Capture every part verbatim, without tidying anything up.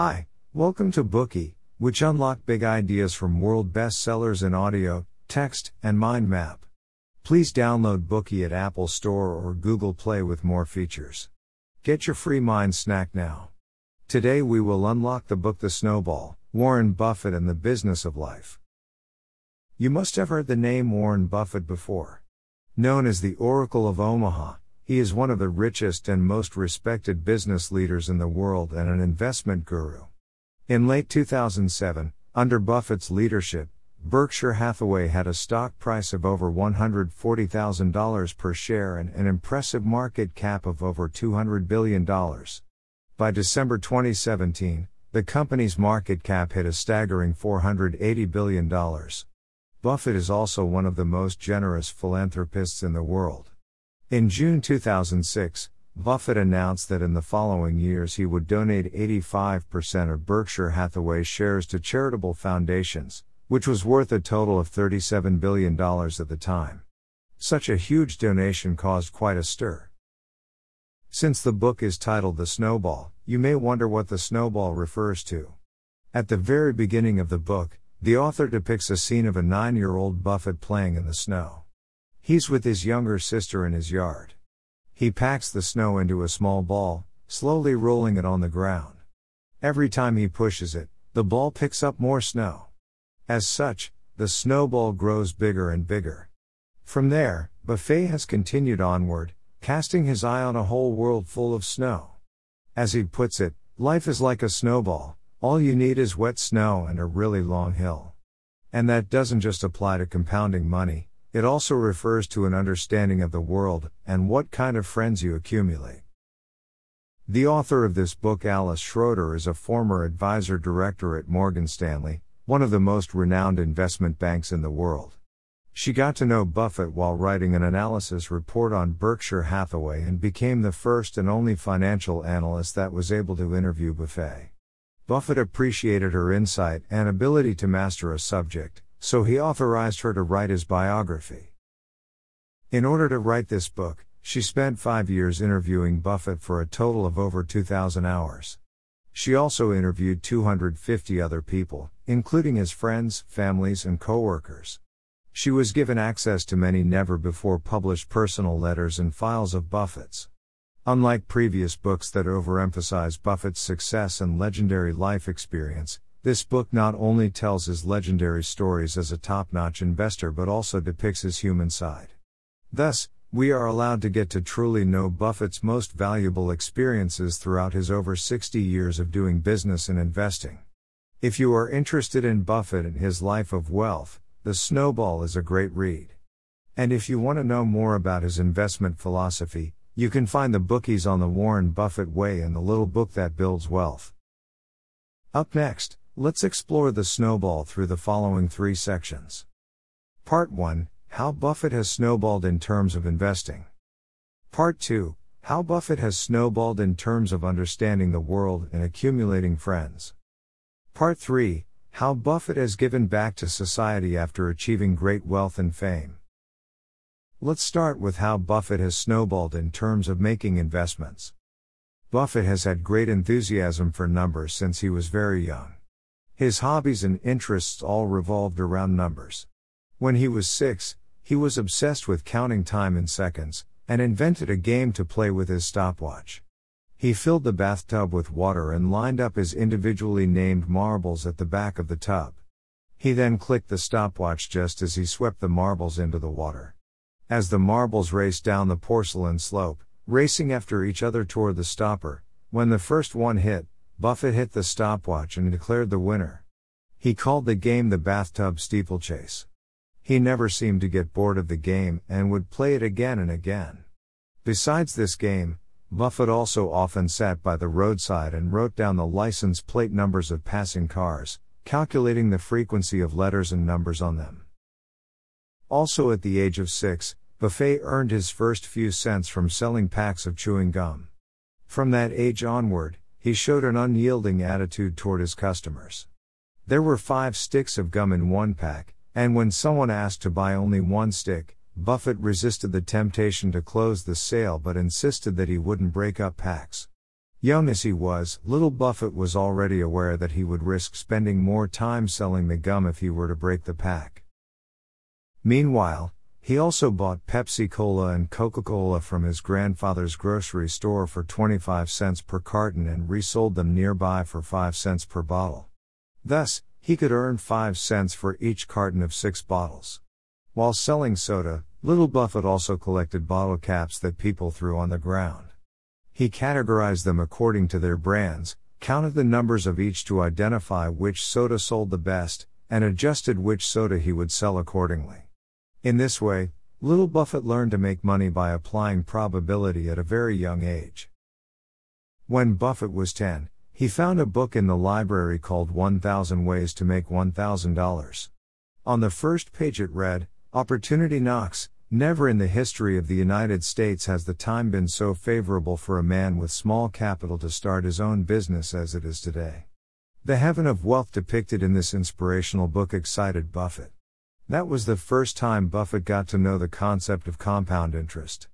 Hi, welcome to Bookie, which unlock big ideas from world bestsellers in audio, text, and mind map. Please download Bookie at Apple Store or Google Play with more features. Get your free mind snack now. Today we will unlock the book The Snowball, Warren Buffett and the Business of Life. You must have heard the name Warren Buffett before. Known as the Oracle of Omaha, he is one of the richest and most respected business leaders in the world and an investment guru. In late two thousand seven, under Buffett's leadership, Berkshire Hathaway had a stock price of over one hundred forty thousand dollars per share and an impressive market cap of over two hundred billion dollars. By December twenty seventeen, the company's market cap hit a staggering four hundred eighty billion dollars. Buffett is also one of the most generous philanthropists in the world. In June two thousand six, Buffett announced that in the following years he would donate eighty-five percent of Berkshire Hathaway shares to charitable foundations, which was worth a total of thirty-seven billion dollars at the time. Such a huge donation caused quite a stir. Since the book is titled The Snowball, you may wonder what the snowball refers to. At the very beginning of the book, the author depicts a scene of a nine-year-old Buffett playing in the snow. He's with his younger sister in his yard. He packs the snow into a small ball, slowly rolling it on the ground. Every time he pushes it, the ball picks up more snow. As such, the snowball grows bigger and bigger. From there, Buffett has continued onward, casting his eye on a whole world full of snow. As he puts it, life is like a snowball, all you need is wet snow and a really long hill. And that doesn't just apply to compounding money, it also refers to an understanding of the world and what kind of friends you accumulate. The author of this book, Alice Schroeder, is a former advisor director at Morgan Stanley, one of the most renowned investment banks in the world. She got to know Buffett while writing an analysis report on Berkshire Hathaway and became the first and only financial analyst that was able to interview Buffett. Buffett appreciated her insight and ability to master a subject, so he authorized her to write his biography. In order to write this book, she spent five years interviewing Buffett for a total of over two thousand hours. She also interviewed two hundred fifty other people, including his friends, families, and co-workers. She was given access to many never-before-published personal letters and files of Buffett's. Unlike previous books that overemphasize Buffett's success and legendary life experience, this book not only tells his legendary stories as a top-notch investor but also depicts his human side. Thus, we are allowed to get to truly know Buffett's most valuable experiences throughout his over sixty years of doing business and investing. If you are interested in Buffett and his life of wealth, The Snowball is a great read. And if you want to know more about his investment philosophy, you can find the bookies on the Warren Buffett Way and the little book that builds wealth. Up next, let's explore The Snowball through the following three sections. Part one. How Buffett has snowballed in terms of investing. Part two. How Buffett has snowballed in terms of understanding the world and accumulating friends. Part three. How Buffett has given back to society after achieving great wealth and fame. Let's start with how Buffett has snowballed in terms of making investments. Buffett has had great enthusiasm for numbers since he was very young. His hobbies and interests all revolved around numbers. When he was six, he was obsessed with counting time in seconds, and invented a game to play with his stopwatch. He filled the bathtub with water and lined up his individually named marbles at the back of the tub. He then clicked the stopwatch just as he swept the marbles into the water. As the marbles raced down the porcelain slope, racing after each other toward the stopper, when the first one hit, Buffett hit the stopwatch and declared the winner. He called the game the bathtub steeplechase. He never seemed to get bored of the game and would play it again and again. Besides this game, Buffett also often sat by the roadside and wrote down the license plate numbers of passing cars, calculating the frequency of letters and numbers on them. Also at the age of six, Buffett earned his first few cents from selling packs of chewing gum. From that age onward, he showed an unyielding attitude toward his customers. There were five sticks of gum in one pack, and when someone asked to buy only one stick, Buffett resisted the temptation to close the sale but insisted that he wouldn't break up packs. Young as he was, little Buffett was already aware that he would risk spending more time selling the gum if he were to break the pack. Meanwhile, he also bought Pepsi-Cola and Coca-Cola from his grandfather's grocery store for twenty-five cents per carton and resold them nearby for five cents per bottle. Thus, he could earn five cents for each carton of six bottles. While selling soda, little Buffett also collected bottle caps that people threw on the ground. He categorized them according to their brands, counted the numbers of each to identify which soda sold the best, and adjusted which soda he would sell accordingly. In this way, little Buffett learned to make money by applying probability at a very young age. When Buffett was ten, he found a book in the library called One Thousand Ways to Make One Thousand Dollars. On the first page it read, "Opportunity knocks. Never in the history of the United States has the time been so favorable for a man with small capital to start his own business as it is today." The heaven of wealth depicted in this inspirational book excited Buffett. That was the first time Buffett got to know the concept of compound interest.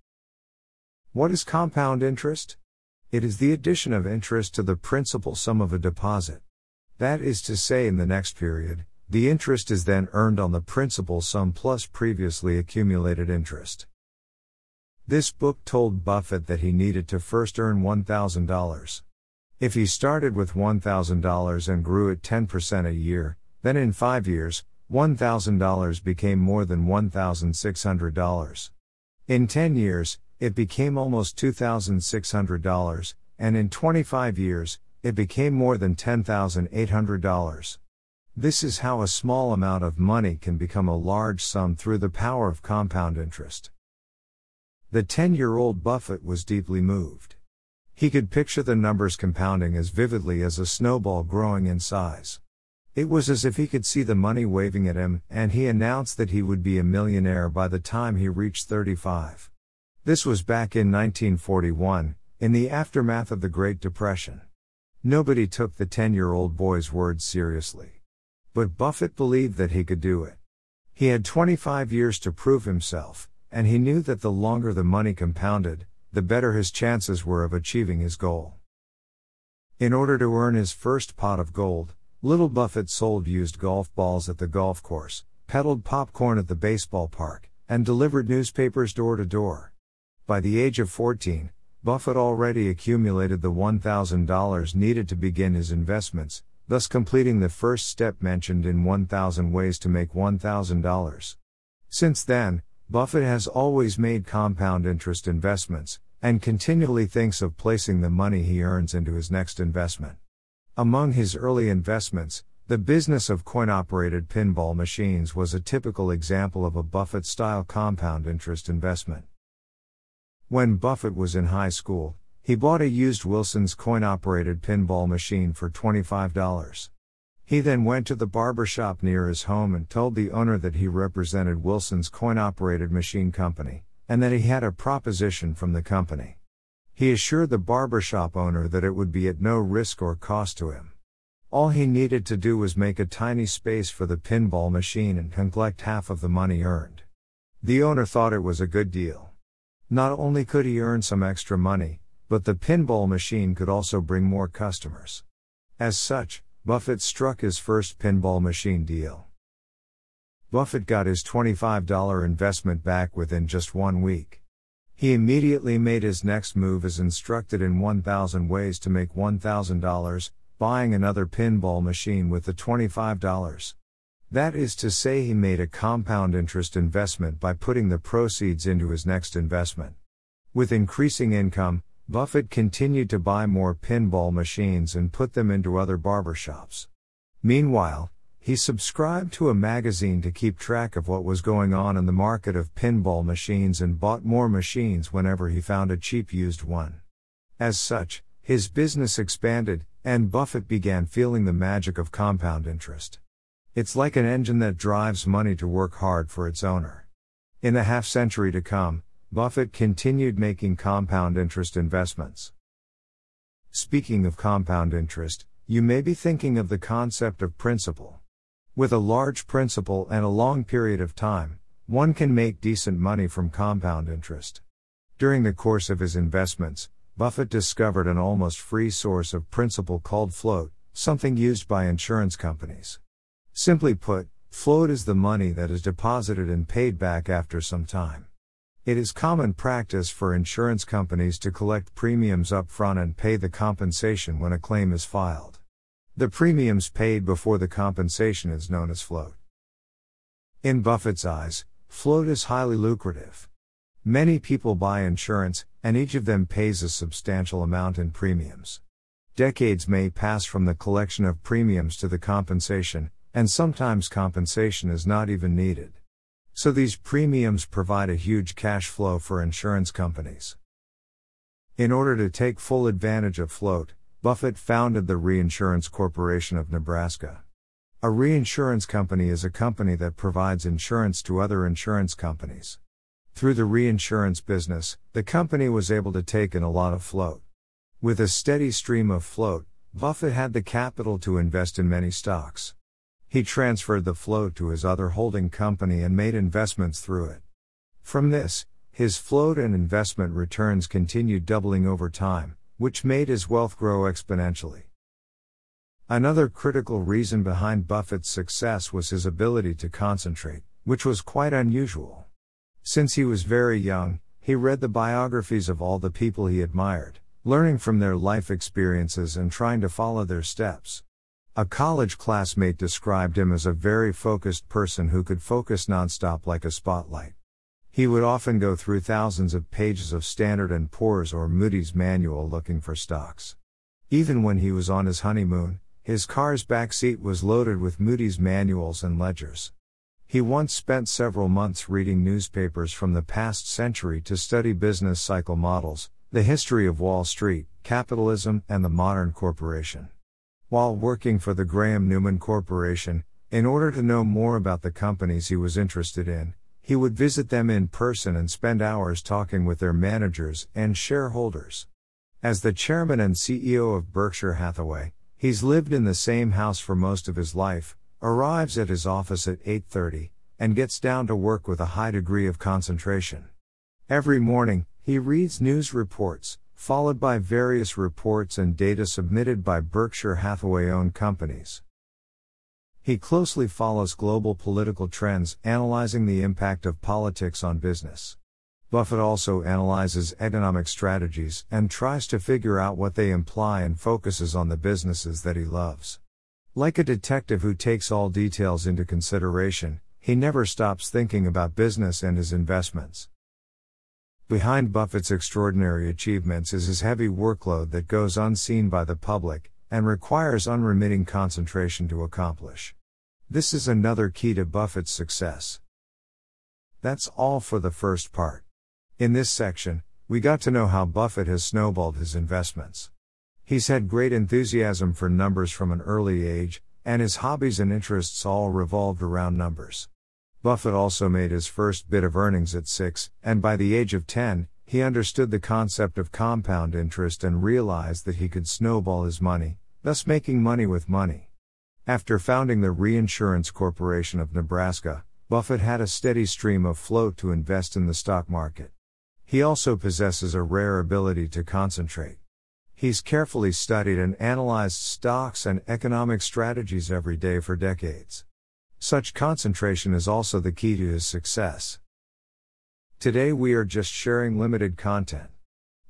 What is compound interest? It is the addition of interest to the principal sum of a deposit. That is to say, in the next period, the interest is then earned on the principal sum plus previously accumulated interest. This book told Buffett that he needed to first earn one thousand dollars. If he started with one thousand dollars and grew at ten percent a year, then in five years, one thousand dollars became more than one thousand six hundred dollars. In ten years, it became almost two thousand six hundred dollars, and in twenty-five years, it became more than ten thousand eight hundred dollars. This is how a small amount of money can become a large sum through the power of compound interest. The ten-year-old Buffett was deeply moved. He could picture the numbers compounding as vividly as a snowball growing in size. It was as if he could see the money waving at him, and he announced that he would be a millionaire by the time he reached thirty-five. This was back in nineteen forty-one, in the aftermath of the Great Depression. Nobody took the ten-year-old boy's words seriously. But Buffett believed that he could do it. He had twenty-five years to prove himself, and he knew that the longer the money compounded, the better his chances were of achieving his goal. In order to earn his first pot of gold, little Buffett sold used golf balls at the golf course, peddled popcorn at the baseball park, and delivered newspapers door to door. By the age of fourteen, Buffett already accumulated the one thousand dollars needed to begin his investments, thus completing the first step mentioned in one thousand ways to Make one thousand dollars. Since then, Buffett has always made compound interest investments, and continually thinks of placing the money he earns into his next investment. Among his early investments, the business of coin-operated pinball machines was a typical example of a Buffett-style compound interest investment. When Buffett was in high school, he bought a used Wilson's coin-operated pinball machine for twenty-five dollars. He then went to the barber shop near his home and told the owner that he represented Wilson's coin-operated machine company, and that he had a proposition from the company. He assured the barber shop owner that it would be at no risk or cost to him. All he needed to do was make a tiny space for the pinball machine and collect half of the money earned. The owner thought it was a good deal. Not only could he earn some extra money, but the pinball machine could also bring more customers. As such, Buffett struck his first pinball machine deal. Buffett got his twenty-five dollar investment back within just one week. He immediately made his next move as instructed in one thousand ways to Make one thousand dollars, buying another pinball machine with the twenty-five dollars. That is to say, he made a compound interest investment by putting the proceeds into his next investment. With increasing income, Buffett continued to buy more pinball machines and put them into other barbershops. Meanwhile, he subscribed to a magazine to keep track of what was going on in the market of pinball machines and bought more machines whenever he found a cheap used one. As such, his business expanded, and Buffett began feeling the magic of compound interest. It's like an engine that drives money to work hard for its owner. In the half century to come, Buffett continued making compound interest investments. Speaking of compound interest, you may be thinking of the concept of principal. With a large principal and a long period of time, one can make decent money from compound interest. During the course of his investments, Buffett discovered an almost free source of principal called float, something used by insurance companies. Simply put, float is the money that is deposited and paid back after some time. It is common practice for insurance companies to collect premiums up front and pay the compensation when a claim is filed. The premiums paid before the compensation is known as float. In Buffett's eyes, float is highly lucrative. Many people buy insurance, and each of them pays a substantial amount in premiums. Decades may pass from the collection of premiums to the compensation, and sometimes compensation is not even needed. So these premiums provide a huge cash flow for insurance companies. In order to take full advantage of float, Buffett founded the Reinsurance Corporation of Nebraska. A reinsurance company is a company that provides insurance to other insurance companies. Through the reinsurance business, the company was able to take in a lot of float. With a steady stream of float, Buffett had the capital to invest in many stocks. He transferred the float to his other holding company and made investments through it. From this, his float and investment returns continued doubling over time, which made his wealth grow exponentially. Another critical reason behind Buffett's success was his ability to concentrate, which was quite unusual. Since he was very young, he read the biographies of all the people he admired, learning from their life experiences and trying to follow their steps. A college classmate described him as a very focused person who could focus nonstop like a spotlight. He would often go through thousands of pages of Standard and Poor's or Moody's Manual looking for stocks. Even when he was on his honeymoon, his car's back seat was loaded with Moody's manuals and ledgers. He once spent several months reading newspapers from the past century to study business cycle models, the history of Wall Street, capitalism, and the modern corporation. While working for the Graham Newman Corporation, in order to know more about the companies he was interested in, he would visit them in person and spend hours talking with their managers and shareholders. As the chairman and C E O of Berkshire Hathaway, he's lived in the same house for most of his life, arrives at his office at eight thirty, and gets down to work with a high degree of concentration. Every morning, he reads news reports, followed by various reports and data submitted by Berkshire Hathaway-owned companies. He closely follows global political trends, analyzing the impact of politics on business. Buffett also analyzes economic strategies and tries to figure out what they imply and focuses on the businesses that he loves. Like a detective who takes all details into consideration, he never stops thinking about business and his investments. Behind Buffett's extraordinary achievements is his heavy workload that goes unseen by the public and requires unremitting concentration to accomplish. This is another key to Buffett's success. That's all for the first part. In this section, we got to know how Buffett has snowballed his investments. He's had great enthusiasm for numbers from an early age, and his hobbies and interests all revolved around numbers. Buffett also made his first bit of earnings at six, and by the age of ten, he understood the concept of compound interest and realized that he could snowball his money, thus making money with money. After founding the Reinsurance Corporation of Nebraska, Buffett had a steady stream of float to invest in the stock market. He also possesses a rare ability to concentrate. He's carefully studied and analyzed stocks and economic strategies every day for decades. Such concentration is also the key to his success. Today we are just sharing limited content.